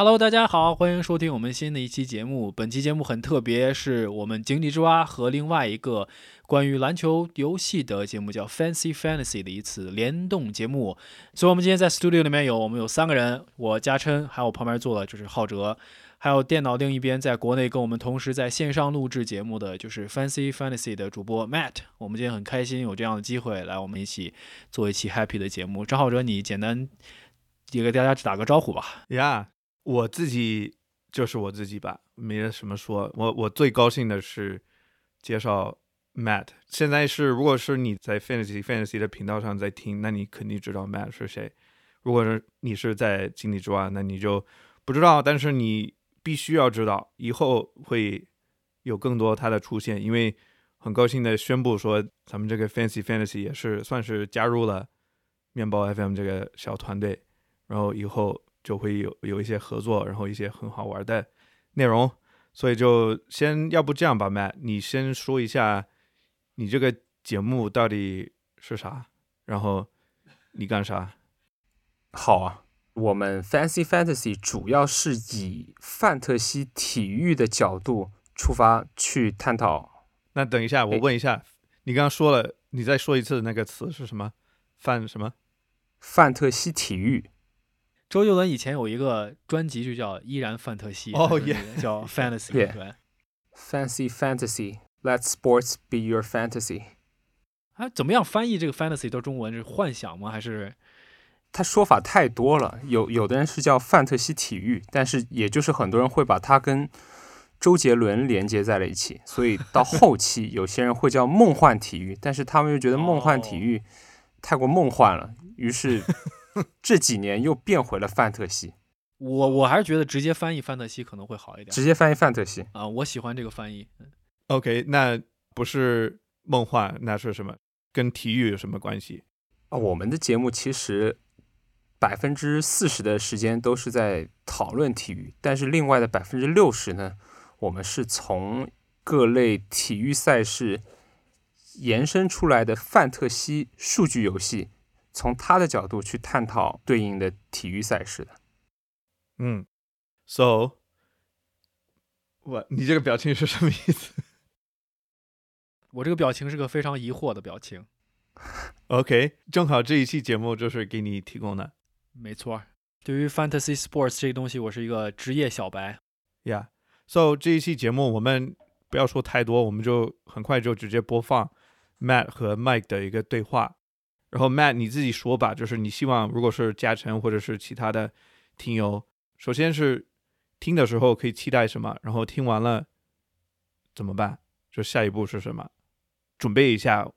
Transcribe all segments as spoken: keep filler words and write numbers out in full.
Hello， 大家好，欢迎收听我们新的一期节目。本期节目很特别，是我们井底之蛙和另外一个关于篮球游戏的节目叫 Fancy Fantasy 的一次联动节目。所以我们今天在 studio 里面有我们有三个人，我嘉琛，还有我旁边坐的就是浩哲，还有电脑另一边在国内跟我们同时在线上录制节目的就是 Fancy Fantasy 的主播 Matt。 我们今天很开心有这样的机会来我们一起做一期 happy 的节目。张浩哲，你简单也给大家打个招呼吧。呀、yeah.我自己就是我自己吧，没什么说。我我最高兴的是介绍 Matt。现在是，如果是你在 Fantasy Fantasy 的频道上在听，那你肯定知道 Matt 是谁。如果是你是在井底之蛙，那你就不知道，但是你必须要知道，以后会有更多他的出现。因为很高兴的宣布说，咱们这个 Fantasy Fantasy 也是算是加入了面包 F M 这个小团队，然后以后就会有有一些合作，然后一些很好玩的内容。所以就先要不这样吧 Matt， 你先说一下你这个节目到底是啥，然后你干啥。好啊，我们 Fancy Fantasy 主要是以范特西体育的角度出发去探讨。那等一下，我问一下，你刚刚说了，你再说一次那个词是什么？范什么？范特西体育。周杰伦以前有一个专辑就叫依然范特西、oh, yeah. 叫 Fantasy、yeah. Fancy Fantasy Let Sports Be Your Fantasy、啊、怎么样翻译这个 Fantasy 到中文？是幻想吗？还是他说法太多了， 有, 有的人是叫范特西体育，但是也就是很多人会把它跟周杰伦连接在了一起，所以到后期有些人会叫梦幻体育，但是他们又觉得梦幻体育太过梦幻了、oh. 于是这几年又变回了范特西。我我还是觉得直接翻译范特西可能会好一点。直接翻译范特西啊，我喜欢这个翻译。 OK， 那不是梦幻，那是什么？跟体育有什么关系？啊，我们的节目其实 百分之四十 的时间都是在讨论体育，但是另外的 百分之六十 呢，我们是从各类体育赛事延伸出来的范特西数据游戏，从他的角度去探讨对应的体育赛事的。嗯 ，so， 我你这个表情是什么意思？我这个表情是个非常疑惑的表情。OK， 正好这一期节目就是给你提供的。没错，对于 fantasy sports 这个东西，我是一个职业小白。Yeah， so 这一期节目我们不要说太多，我们就很快就直接播放 Matt 和 Mike 的一个对话。然后 Matt 你自己说吧，就是你希望如果是嘉诚或者是其他的听友，首先是听的时候可以期待什么，然后听完了怎么办，就下一步是什么，准备一下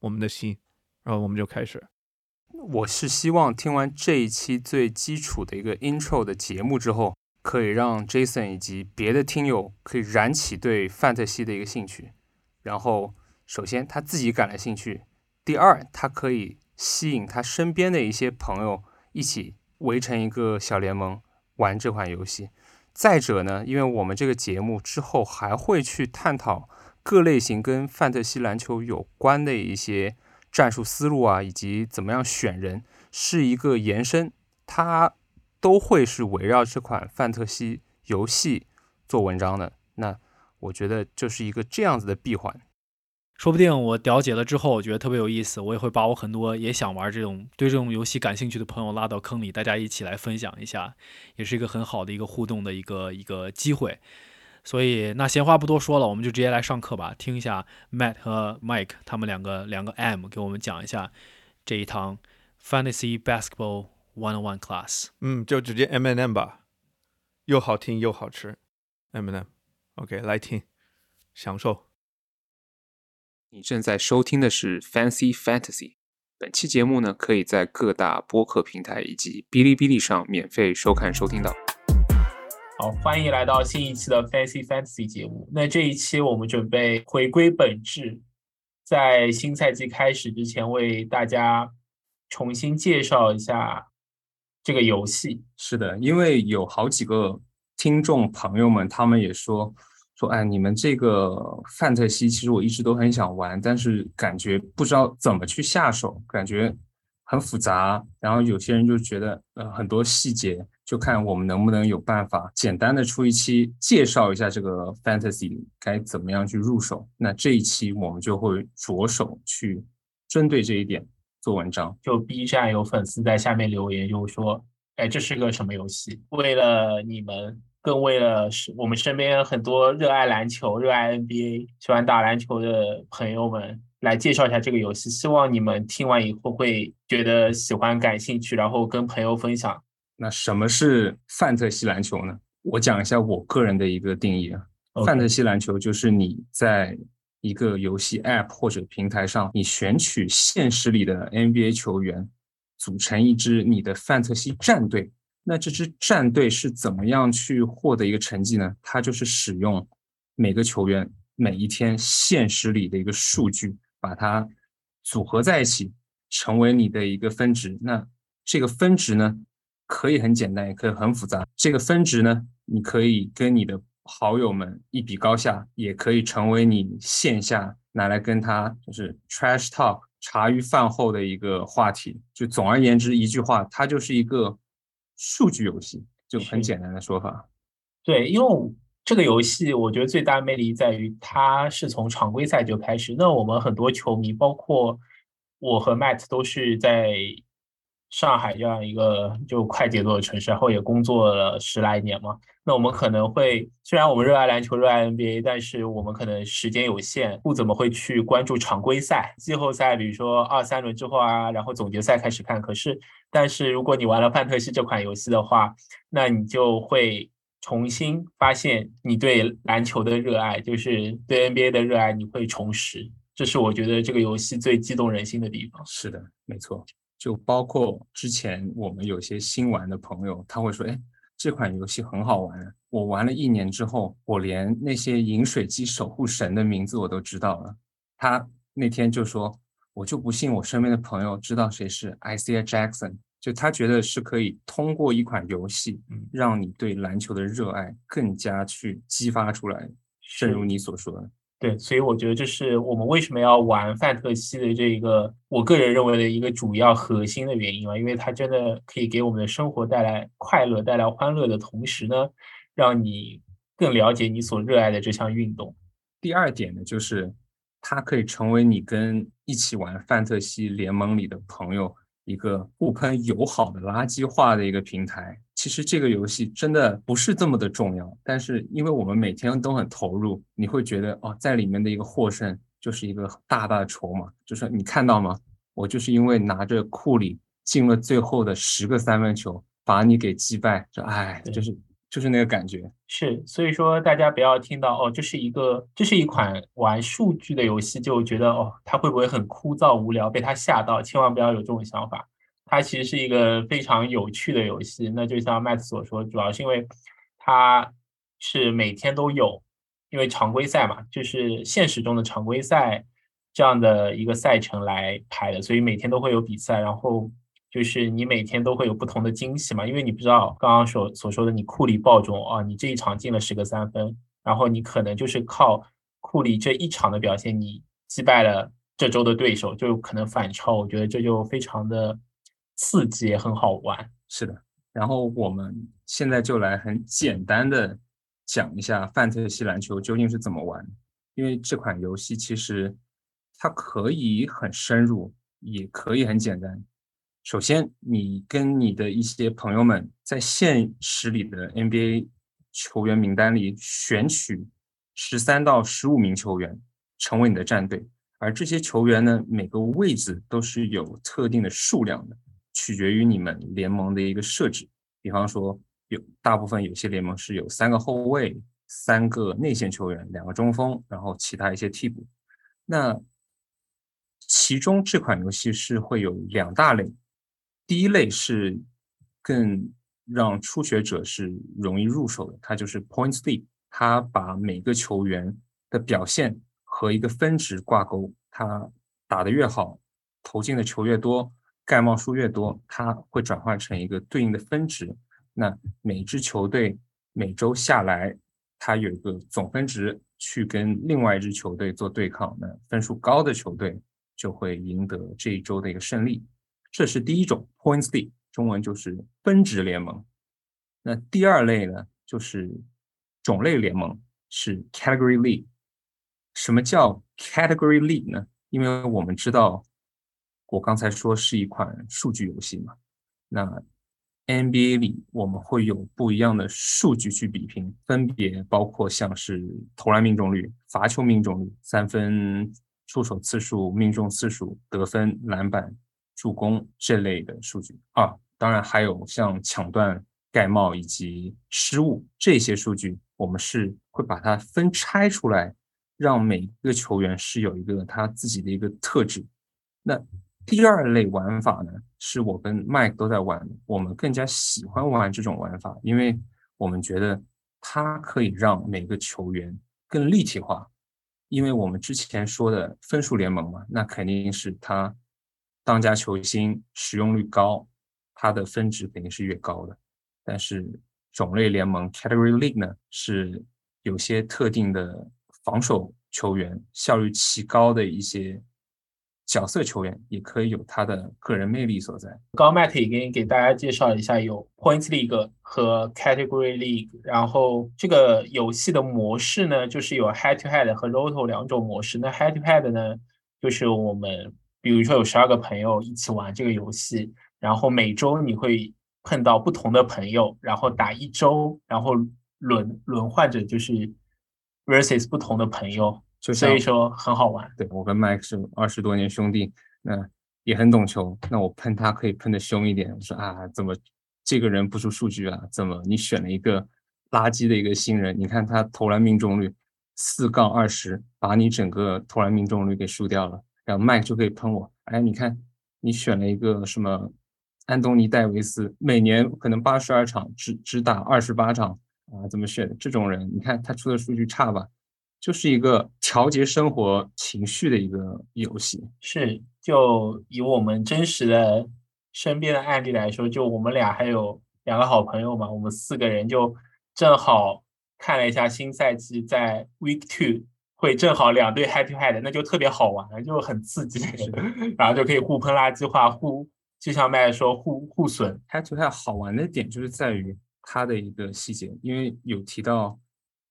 我们的心，然后我们就开始。我是希望听完这一期最基础的一个 intro 的节目之后，可以让 Jason 以及别的听友可以燃起对 Fantasy 的一个兴趣，然后首先他自己感到兴趣，第二他可以吸引他身边的一些朋友一起围成一个小联盟玩这款游戏。再者呢，因为我们这个节目之后还会去探讨各类型跟范特西篮球有关的一些战术思路啊，以及怎么样选人，是一个延伸，它都会是围绕这款范特西游戏做文章的。那我觉得就是一个这样子的闭环。说不定我了解了之后我觉得特别有意思，我也会把我很多也想玩这种对这种游戏感兴趣的朋友拉到坑里，大家一起来分享一下，也是一个很好的一个互动的一个一个机会。所以那闲话不多说了，我们就直接来上课吧，听一下 Matt 和 Mike 他们两个两个 M 给我们讲一下这一堂 Fantasy Basketball 一零一 Class。 嗯，就直接 M and M 吧，又好听又好吃。 M and M OK， 来听享受。你正在收听的是 Fancy Fantasy， 本期节目呢可以在各大播客平台以及哔哩哔哩上免费收看收听到。好，欢迎来到新一期的 Fancy Fantasy 节目。那这一期我们准备回归本质，在新赛季开始之前为大家重新介绍一下这个游戏。是的，因为有好几个听众朋友们他们也说说哎，你们这个范特西其实我一直都很想玩，但是感觉不知道怎么去下手，感觉很复杂，然后有些人就觉得、呃、很多细节就看我们能不能有办法简单的出一期介绍一下这个 fantasy 该怎么样去入手。那这一期我们就会着手去针对这一点做文章。就 B 站有粉丝在下面留言就说，哎，这是个什么游戏？为了你们，更为了我们身边很多热爱篮球、热爱 N B A、喜欢打篮球的朋友们来介绍一下这个游戏，希望你们听完以后会觉得喜欢、感兴趣，然后跟朋友分享。那什么是范特西篮球呢？我讲一下我个人的一个定义啊。Okay. 范特西篮球就是你在一个游戏 App 或者平台上，你选取现实里的 N B A 球员，组成一支你的范特西战队。那这支战队是怎么样去获得一个成绩呢？它就是使用每个球员每一天现实里的一个数据，把它组合在一起成为你的一个分值。那这个分值呢，可以很简单也可以很复杂。这个分值呢，你可以跟你的好友们一比高下，也可以成为你线下拿来跟他就是 trash talk 茶余饭后的一个话题。就总而言之一句话，它就是一个数据游戏，就很简单的说法。对，因为这个游戏我觉得最大魅力在于它是从常规赛就开始。那我们很多球迷包括我和 Matt 都是在上海这样一个就快节奏的城市，然后也工作了十来年嘛。那我们可能会，虽然我们热爱篮球热爱 N B A， 但是我们可能时间有限，不怎么会去关注常规赛季后赛，比如说二三轮之后啊，然后总决赛开始看。可是但是如果你玩了范特西这款游戏的话，那你就会重新发现你对篮球的热爱，就是对 N B A 的热爱你会重拾。这是我觉得这个游戏最激动人心的地方。是的，没错。就包括之前我们有些新玩的朋友，他会说，哎，这款游戏很好玩，我玩了一年之后，我连那些饮水机守护神的名字我都知道了。他那天就说，我就不信我身边的朋友知道谁是 Isaiah Jackson。 就他觉得是可以通过一款游戏让你对篮球的热爱更加去激发出来，正如你所说的。对，所以我觉得这是我们为什么要玩范特西的这个，我个人认为的一个主要核心的原因啊，因为它真的可以给我们的生活带来快乐、带来欢乐的同时呢，让你更了解你所热爱的这项运动。第二点呢，就是它可以成为你跟一起玩范特西联盟里的朋友一个互喷友好的垃圾化的一个平台。其实这个游戏真的不是这么的重要，但是因为我们每天都很投入，你会觉得哦，在里面的一个获胜就是一个大大的筹码。就是你看到吗，我就是因为拿着库里进了最后的十个三分球把你给击败，就哎，就是就是那个感觉。是，所以说大家不要听到哦，这是一个这是一款玩数据的游戏，就觉得哦，它会不会很枯燥无聊，被它吓到，千万不要有这种想法。它其实是一个非常有趣的游戏。那就像 Matt 所说，主要是因为它是每天都有，因为常规赛嘛，就是现实中的常规赛这样的一个赛程来排的，所以每天都会有比赛，然后就是你每天都会有不同的惊喜嘛，因为你不知道刚刚 所, 所说的你库里爆中啊，你这一场进了十个三分，然后你可能就是靠库里这一场的表现你击败了这周的对手，就可能反超。我觉得这就非常的刺激也很好玩。是的，然后我们现在就来很简单的讲一下范特西篮球究竟是怎么玩。因为这款游戏其实它可以很深入也可以很简单。首先你跟你的一些朋友们在现实里的 N B A 球员名单里选取十三到十五名球员成为你的战队，而这些球员呢，每个位置都是有特定的数量的，取决于你们联盟的一个设置。比方说有大部分有些联盟是有三个后卫、三个内线球员、两个中锋，然后其他一些替补。那其中这款游戏是会有两大类，第一类是更让初学者是容易入手的，它就是 Points League， 它把每个球员的表现和一个分值挂钩，它打得越好，投进的球越多，盖帽数越多，它会转换成一个对应的分值。那每支球队每周下来，它有一个总分值去跟另外一支球队做对抗，那分数高的球队就会赢得这一周的一个胜利。这是第一种 Points League， 中文就是分值联盟。那第二类呢，就是种类联盟，是 category league。 什么叫 category league 呢？因为我们知道我刚才说是一款数据游戏嘛，那 N B A 里我们会有不一样的数据去比拼，分别包括像是投篮命中率、罚球命中率、三分出手次数、命中次数、得分、篮板、助攻这类的数据啊，当然还有像抢断、盖帽以及失误，这些数据我们是会把它分拆出来，让每一个球员是有一个他自己的一个特质。那第二类玩法呢，是我跟 Mike 都在玩的，我们更加喜欢玩这种玩法，因为我们觉得它可以让每个球员更立体化。因为我们之前说的分数联盟嘛，那肯定是他当家球星使用率高，他的分值肯定是越高的。但是种类联盟 Category League 呢，是有些特定的防守球员效率奇高的一些角色球员也可以有他的个人魅力所在。刚 Matt 也 给, 给大家介绍一下，有 Points League 和 Category League， 然后这个游戏的模式呢，就是有 Head to Head 和 Roto 两种模式。那 Head to Head 呢，就是我们比如说有十二个朋友一起玩这个游戏，然后每周你会碰到不同的朋友，然后打一周，然后 轮, 轮换着就是 versus 不同的朋友，所以说很好玩。对，我跟 Mike 是二十多年兄弟，那也很懂球，那我喷他可以喷得凶一点，我说啊，怎么这个人不出数据啊，怎么你选了一个垃圾的一个新人，你看他投篮命中率 四杠二十， 把你整个投篮命中率给输掉了。然后 Mike 就可以喷我，哎，你看你选了一个什么安东尼戴维斯，每年可能八十二场 只, 只打二十八场啊，怎么选的这种人，你看他出的数据差吧。就是一个调节生活情绪的一个游戏。是，就以我们真实的身边的案例来说，就我们俩还有两个好朋友嘛，我们四个人就正好看了一下新赛季在 week two 会正好两队 head to head 的，那就特别好玩，就很刺激，然后就可以互喷垃圾话，互就像麦说互互损。head to head 好玩的点就是在于它的一个细节，因为有提到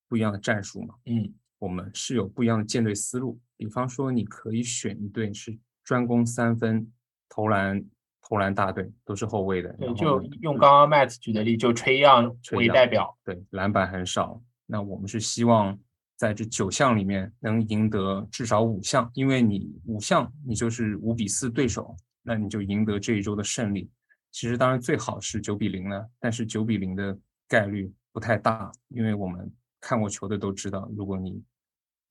不一样的战术嘛，嗯，我们是有不一样的舰队思路，比方说你可以选一队是专攻三分、投篮、投篮大队，都是后卫的。对，就用刚刚 Matt 举的例，就Trae Young为代表。对，篮板很少。那我们是希望在这九项里面能赢得至少五项，因为你五项你就是五比四对手，那你就赢得这一周的胜利。其实当然最好是九比零了，但是九比零的概率不太大，因为我们看过球的都知道，如果你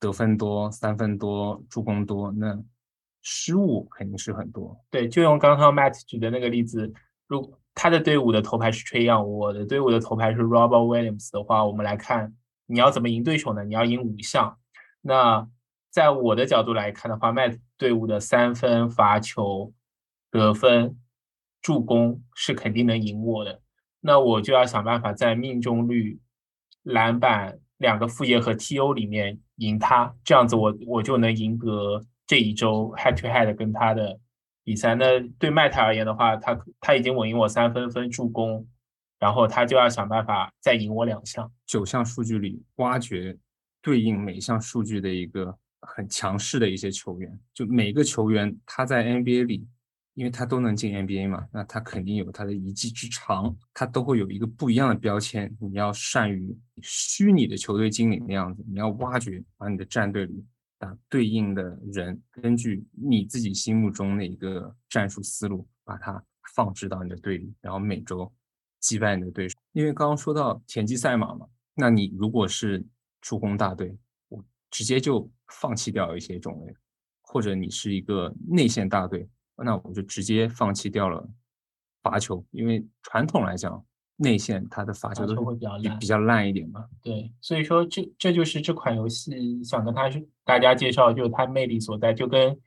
得分多、三分多、助攻多，那失误肯定是很多。对，就用刚刚 Matt 举的那个例子，如果他的队伍的头牌是Trae Young，我的队伍的头牌是 Robert Williams 的话，我们来看你要怎么赢对手呢？你要赢五项。那在我的角度来看的话， Matt 队伍的三分、罚球、得分、助攻是肯定能赢我的，那我就要想办法在命中率、篮板、两个副业和 T O 里面赢他，这样子我我就能赢得这一周 head to head 跟他的比赛。那对麦塔而言的话，他他已经稳赢我三分分助攻，然后他就要想办法再赢我两项。九项数据里挖掘对应每项数据的一个很强势的一些球员，就每个球员他在 N B A 里，因为他都能进 N B A 嘛，那他肯定有他的一技之长，他都会有一个不一样的标签。你要善于虚拟的球队经理那样子，你要挖掘，把你的战队里把对应的人根据你自己心目中的一个战术思路把它放置到你的队里，然后每周击败你的对手。因为刚刚说到田忌赛马嘛，那你如果是助攻大队，我直接就放弃掉一些种类，或者你是一个内线大队，那我就直接放弃掉了罚球，因为传统来讲内线它的罚球都会比较烂，比较烂一点嘛。对，所以说这这就是这款游戏想跟他大家介绍，就是它魅力所在，就跟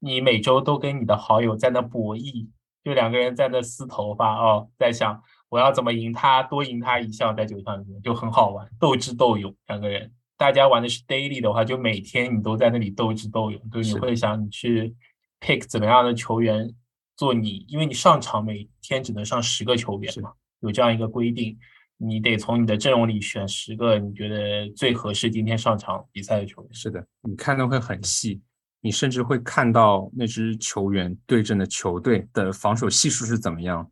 你每周都跟你的好友在那博弈，就两个人在那撕头发哦，在想我要怎么赢他，多赢他一项在九项里面，就很好玩，斗智斗勇。两个人大家玩的是 daily 的话，就每天你都在那里斗智斗勇，就你会想你去pick 怎么样的球员做你，因为你上场每天只能上十个球员嘛，有这样一个规定。你得从你的阵容里选十个你觉得最合适今天上场比赛的球员。是的，你看的会很细，你甚至会看到那支球员对阵的球队的防守系数是怎么样，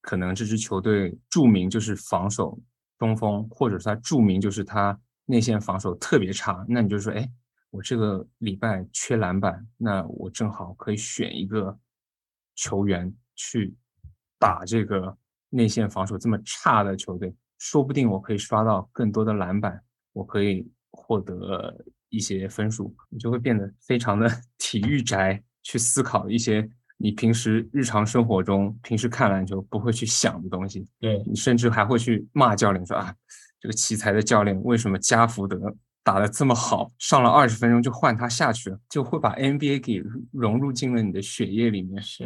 可能这支球队著名就是防守中锋，或者他著名就是他内线防守特别差，那你就说，哎，我这个礼拜缺篮板，那我正好可以选一个球员去打这个内线防守这么差的球队，说不定我可以刷到更多的篮板，我可以获得一些分数。你就会变得非常的体育宅，去思考一些你平时日常生活中平时看篮球不会去想的东西。对，你甚至还会去骂教练，说啊，这个奇才的教练为什么加福德打得这么好，上了二十分钟就换他下去了，就会把 N B A 给融入进了你的血液里面。是，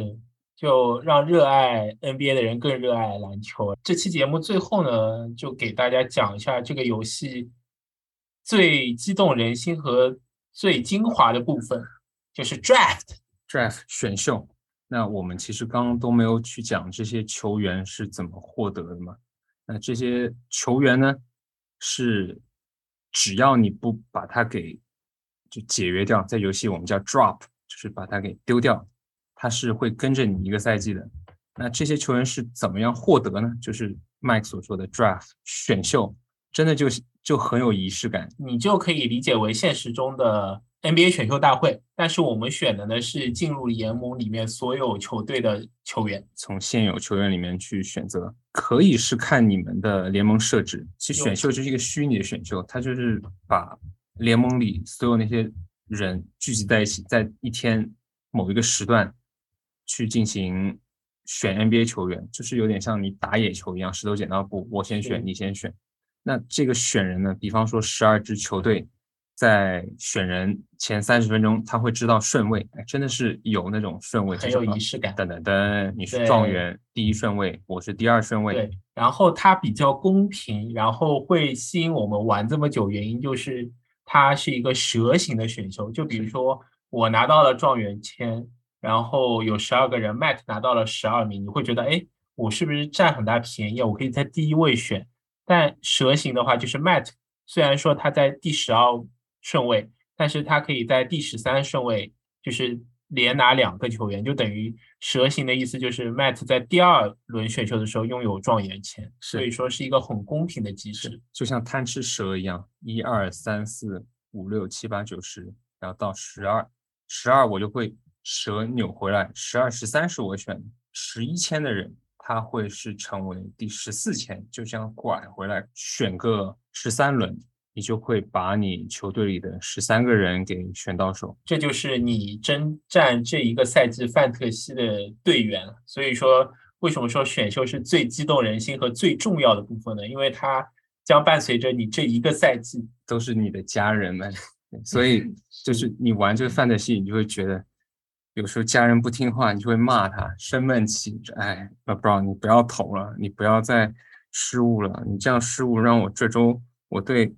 就让热爱 N B A 的人更热爱篮球。这期节目最后呢，就给大家讲一下这个游戏最激动人心和最精华的部分，就是 draft draft 选秀。那我们其实刚刚都没有去讲这些球员是怎么获得的嘛。那这些球员呢，是只要你不把它给就解约掉，在游戏我们叫 drop， 就是把它给丢掉，他是会跟着你一个赛季的。那这些球员是怎么样获得呢？就是 Mike 所说的 draft 选秀，真的就就很有仪式感。你就可以理解为现实中的 N B A 选秀大会，但是我们选的呢是进入联盟里面所有球队的球员，从现有球员里面去选择，可以是看你们的联盟设置。其实选秀就是一个虚拟的选秀，它就是把联盟里所有那些人聚集在一起，在一天某一个时段去进行选 N B A 球员，就是有点像你打野球一样，石头剪刀布，我先选你先选。那这个选人呢，比方说十二支球队在选人前三十分钟他会知道顺位，哎，真的是有那种顺位，很有仪式感。等等等，你是状元第一顺位，我是第二顺位。对，然后它比较公平，然后会吸引我们玩这么久，原因就是它是一个蛇形的选秀。就比如说我拿到了状元签，然后有十二个人 Matt 拿到了十二名，你会觉得，哎，我是不是占很大便宜，我可以在第一位选。但蛇形的话就是 Matt 虽然说他在第十二顺位，但是他可以在第十三顺位就是连拿两个球员，就等于蛇形的意思就是 Matt 在第二轮选秀的时候拥有状元签，所以说是一个很公平的机制，就像贪吃蛇一样，一二三四五六七八九十，然后到十二，十二我就会蛇扭回来，十二十三是我选的，十一签的人他会是成为第十四签，就这样拐回来选个十三轮，你就会把你球队里的十三个人给选到手。这就是你征战这一个赛季范特西的队员。所以说为什么说选秀是最激动人心和最重要的部分呢？因为它将伴随着你这一个赛季，都是你的家人们。所以就是你玩这个范特西，你就会觉得有时候家人不听话，你就会骂他，生闷气，哎 LeBron 你不要投了，你不要再失误了，你这样失误让我这周我对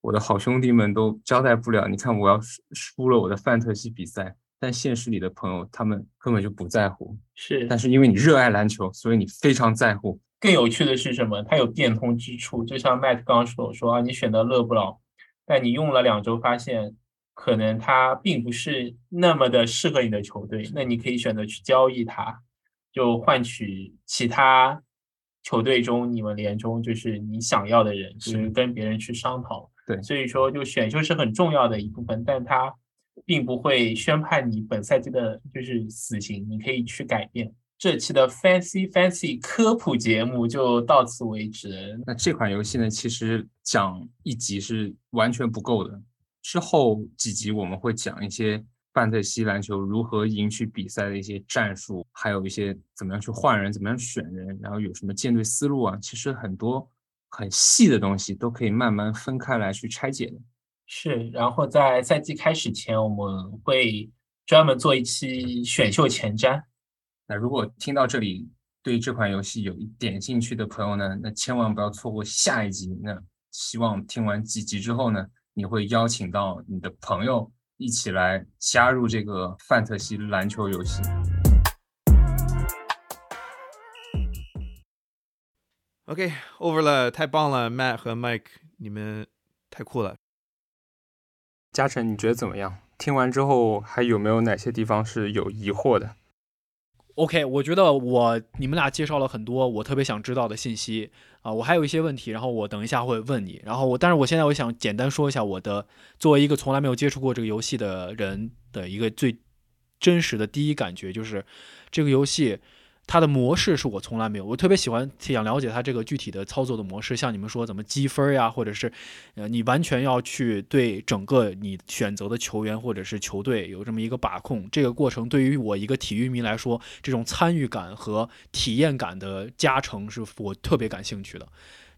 我的好兄弟们都交代不了，你看我要输了我的范特西比赛。但现实里的朋友他们根本就不在乎。是，但是因为你热爱篮球，所以你非常在乎。更有趣的是什么？它有变通之处，就像 Matt 刚刚说说、啊、你选到勒布朗，但你用了两周发现可能他并不是那么的适合你的球队，那你可以选择去交易他，就换取其他球队中你们联中就是你想要的人，就是跟别人去商讨。对，所以说就选秀是很重要的一部分，但它并不会宣判你本赛季的就是死刑，你可以去改变。这期的 Fancy Fancy 科普节目就到此为止。那这款游戏呢，其实讲一集是完全不够的，之后几集我们会讲一些范特西篮球如何赢取比赛的一些战术，还有一些怎么样去换人，怎么样选人，然后有什么建队思路啊，其实很多很细的东西都可以慢慢分开来去拆解的。是，然后在赛季开始前我们会专门做一期选秀前瞻。那如果听到这里对这款游戏有一点兴趣的朋友呢，那千万不要错过下一集。那希望听完几集之后呢，你会邀请到你的朋友一起来加入这个范特西篮球游戏。OK, over 了，太棒了 Matt 和 Mike 你们太酷了。嘉诚你觉得怎么样？听完之后还有没有哪些地方是有疑惑的？ OK, 我觉得我你们俩介绍了很多我特别想知道的信息啊、呃，我还有一些问题，然后我等一下会问你。然后我，但是我现在我想简单说一下我的作为一个从来没有接触过这个游戏的人的一个最真实的第一感觉，就是这个游戏它的模式是我从来没有，我特别喜欢想了解它这个具体的操作的模式，像你们说怎么积分呀，或者是呃，你完全要去对整个你选择的球员或者是球队有这么一个把控，这个过程对于我一个体育迷来说，这种参与感和体验感的加成是我特别感兴趣的。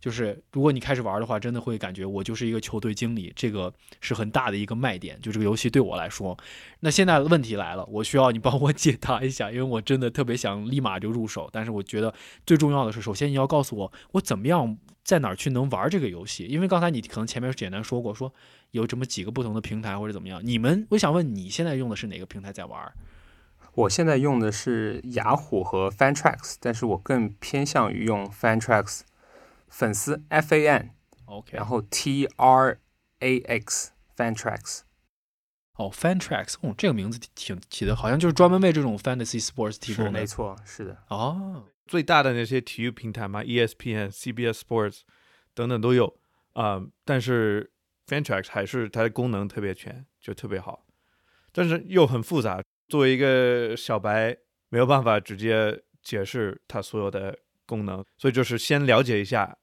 就是如果你开始玩的话，真的会感觉我就是一个球队经理，这个是很大的一个卖点，就这个游戏对我来说。那现在问题来了，我需要你帮我解答一下，因为我真的特别想立马就入手，但是我觉得最重要的是，首先你要告诉我我怎么样在哪儿去能玩这个游戏，因为刚才你可能前面简单说过说有这么几个不同的平台或者怎么样，你们我想问你现在用的是哪个平台在玩？我现在用的是雅虎和 Fantrax, 但是我更偏向于用 Fantrax。粉丝 F A N、okay. 然后 T R A X Fantrax 哦 Fantrax、哦、这个名字挺起的，好像就是专门为这种 Fantasy Sports 提供的，没错，是的、哦、最大的那些体育平台嘛 E S P N C B S Sports 等等都有、呃、但是 Fantrax 还是它的功能特别全，就特别好，但是又很复杂，作为一个小白没有办法直接解释它所有的功能，所以就是先了解一下，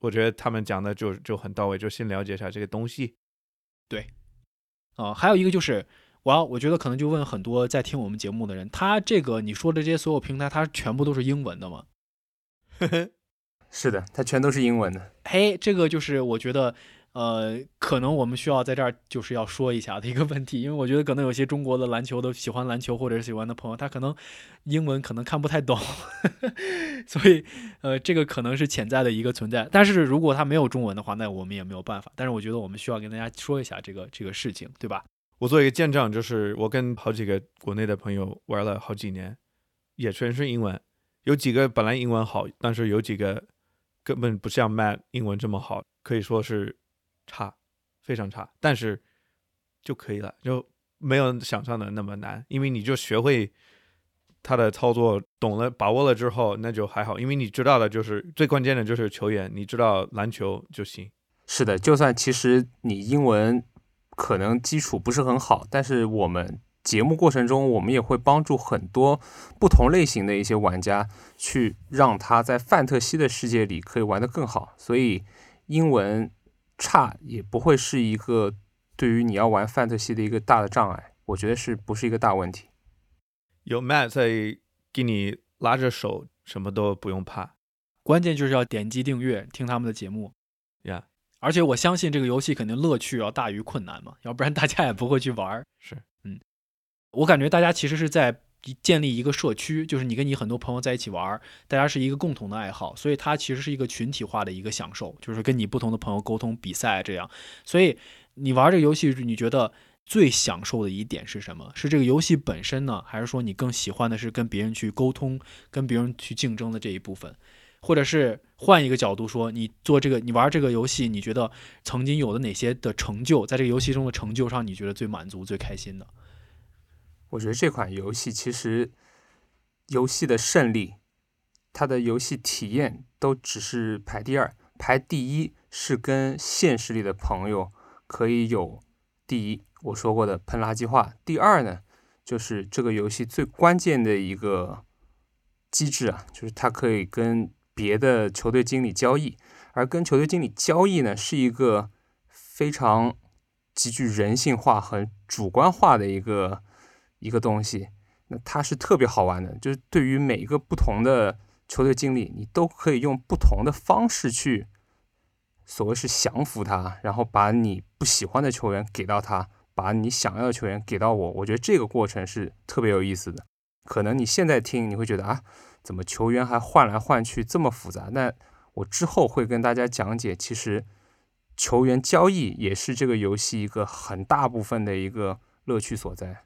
我觉得他们讲的 就, 就很到位，就先了解一下这个东西。对，啊、呃，还有一个就是，我要我觉得可能就问很多在听我们节目的人，他这个你说的这些所有平台，它全部都是英文的吗？是的，它全都是英文的。嘿，这个就是我觉得，呃，可能我们需要在这儿就是要说一下的一个问题，因为我觉得可能有些中国的篮球的喜欢篮球或者是喜欢的朋友，他可能英文可能看不太懂，所以呃，这个可能是潜在的一个存在。但是如果他没有中文的话，那我们也没有办法。但是我觉得我们需要跟大家说一下这个这个事情，对吧？我做一个见证，就是我跟好几个国内的朋友玩了好几年，也全是英文，有几个本来英文好，但是有几个根本不像 Matt 英文这么好，可以说是差，非常差，但是就可以了，就没有想象的那么难，因为你就学会他的操作，懂了把握了之后，那就还好，因为你知道的就是最关键的就是球员，你知道篮球就行。是的，就算其实你英文可能基础不是很好，但是我们节目过程中我们也会帮助很多不同类型的一些玩家去让他在范特西的世界里可以玩得更好，所以英文差也不会是一个对于你要玩 Fantasy 的一个大的障碍，我觉得是不是一个大问题。有 Matt 在给你拉着手，什么都不用怕，关键就是要点击订阅听他们的节目、yeah. 而且我相信这个游戏肯定乐趣要大于困难嘛，要不然大家也不会去玩。是，嗯，我感觉大家其实是在建立一个社区，就是你跟你很多朋友在一起玩，大家是一个共同的爱好，所以它其实是一个群体化的一个享受，就是跟你不同的朋友沟通比赛这样。所以你玩这个游戏你觉得最享受的一点是什么？是这个游戏本身呢，还是说你更喜欢的是跟别人去沟通，跟别人去竞争的这一部分？或者是换一个角度说，你做这个你玩这个游戏，你觉得曾经有的哪些的成就，在这个游戏中的成就上你觉得最满足最开心的？我觉得这款游戏其实游戏的胜利，它的游戏体验都只是排第二，排第一是跟现实里的朋友可以有第一我说过的喷垃圾话，第二呢就是这个游戏最关键的一个机制啊，就是它可以跟别的球队经理交易，而跟球队经理交易呢是一个非常极具人性化和主观化的一个一个东西，那它是特别好玩的，就是对于每一个不同的球队经理，你都可以用不同的方式去所谓是降服他，然后把你不喜欢的球员给到他，把你想要的球员给到我，我觉得这个过程是特别有意思的。可能你现在听你会觉得啊，怎么球员还换来换去这么复杂，那我之后会跟大家讲解，其实球员交易也是这个游戏一个很大部分的一个乐趣所在。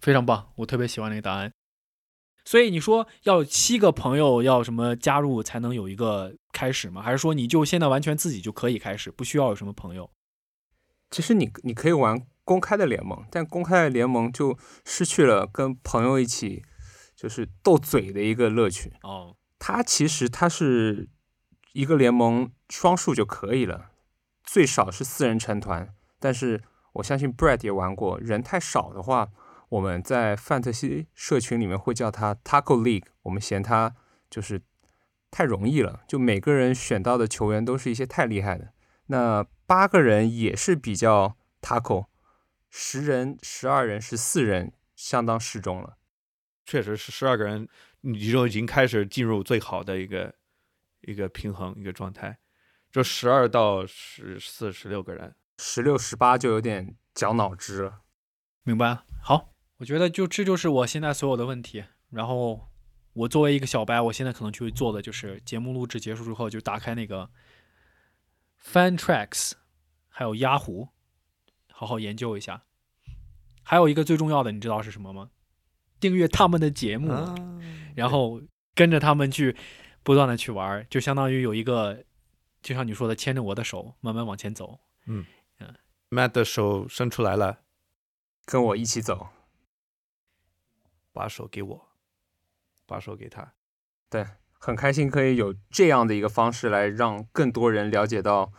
非常棒，我特别喜欢那个答案。所以你说要七个朋友要什么加入才能有一个开始吗？还是说你就现在完全自己就可以开始，不需要有什么朋友？其实你你可以玩公开的联盟，但公开的联盟就失去了跟朋友一起就是斗嘴的一个乐趣。哦，它其实它是一个联盟双数就可以了，最少是四人成团。但是我相信 Brad 也玩过，人太少的话，我们在范特西社群里面会叫它 Taco League， 我们嫌它就是太容易了，就每个人选到的球员都是一些太厉害的。那八个人也是比较 Taco， 十人、十二人、十四人相当适中了。确实是十二个人，你就已经开始进入最好的一个一个平衡一个状态。就十二到十四、十六个人，十六、十八就有点绞脑汁了。明白了，好。我觉得就这就是我现在所有的问题，然后我作为一个小白，我现在可能去做的就是节目录制结束之后就打开那个 Fantrax 还有 Yahoo 好好研究一下。还有一个最重要的你知道是什么吗？订阅他们的节目、啊、然后跟着他们去不断的去玩，就相当于有一个就像你说的牵着我的手慢慢往前走。 嗯, 嗯 Matt 的手伸出来了，跟我一起走，把手给我，把手给他。对，很开心可以有这样的一个方式来让更多人了解到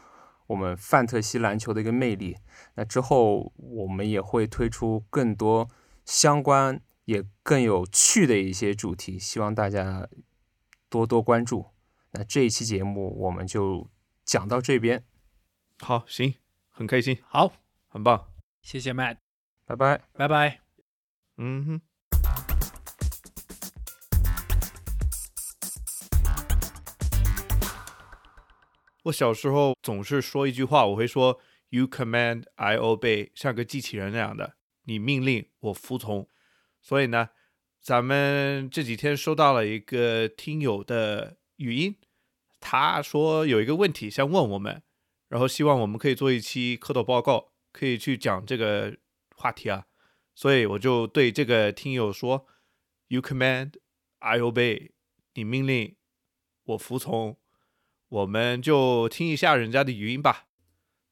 我们范特西篮球的一个魅力。那之后我们也会推出更多相关也更有趣的一些主题，希望大家多多关注。那这一期节目我们就讲到这边。好，行，很开心，好，很棒，谢谢 Matt， 拜拜，拜拜。嗯哼。我小时候总是说一句话，我会说 You command, I obey， 像个机器人那样的，你命令我服从。所以呢，咱们这几天收到了一个听友的语音，他说有一个问题想问我们，然后希望我们可以做一期蝌蚪报告，可以去讲这个话题啊。所以我就对这个听友说 You command, I obey， 你命令我服从。我们就听一下人家的语音吧，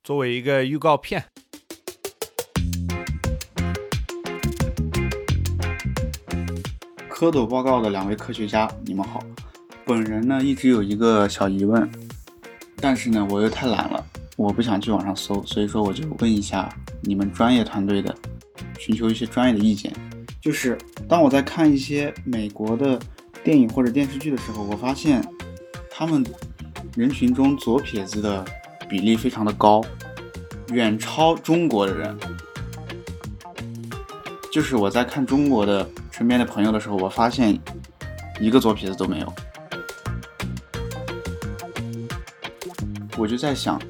作为一个预告片。蝌蚪报告的两位科学家，你们好。本人呢一直有一个小疑问，但是呢我又太懒了，我不想去网上搜，所以说我就问一下你们专业团队的，寻求一些专业的意见。就是当我在看一些美国的电影或者电视剧的时候，我发现他们人群中左撇子的比例非常的高，远超中国的人。就是我在看中国的身边的朋友的时候，我发现一个左撇子都没有。我就在想，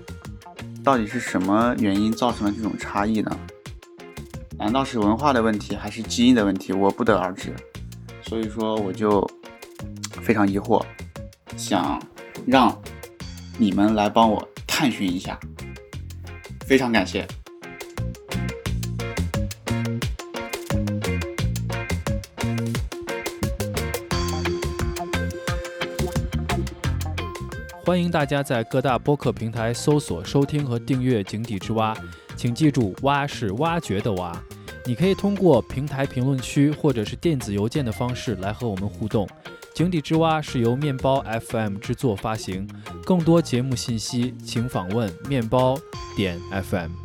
到底是什么原因造成了这种差异呢？难道是文化的问题还是基因的问题？我不得而知。所以说我就非常疑惑，想让你们来帮我探寻一下，非常感谢。欢迎大家在各大播客平台搜索收听和订阅井底之蛙，请记住，蛙是挖掘的蛙。你可以通过平台评论区或者是电子邮件的方式来和我们互动。井底之蛙是由面包 F M 制作发行，更多节目信息请访问面包点 F M。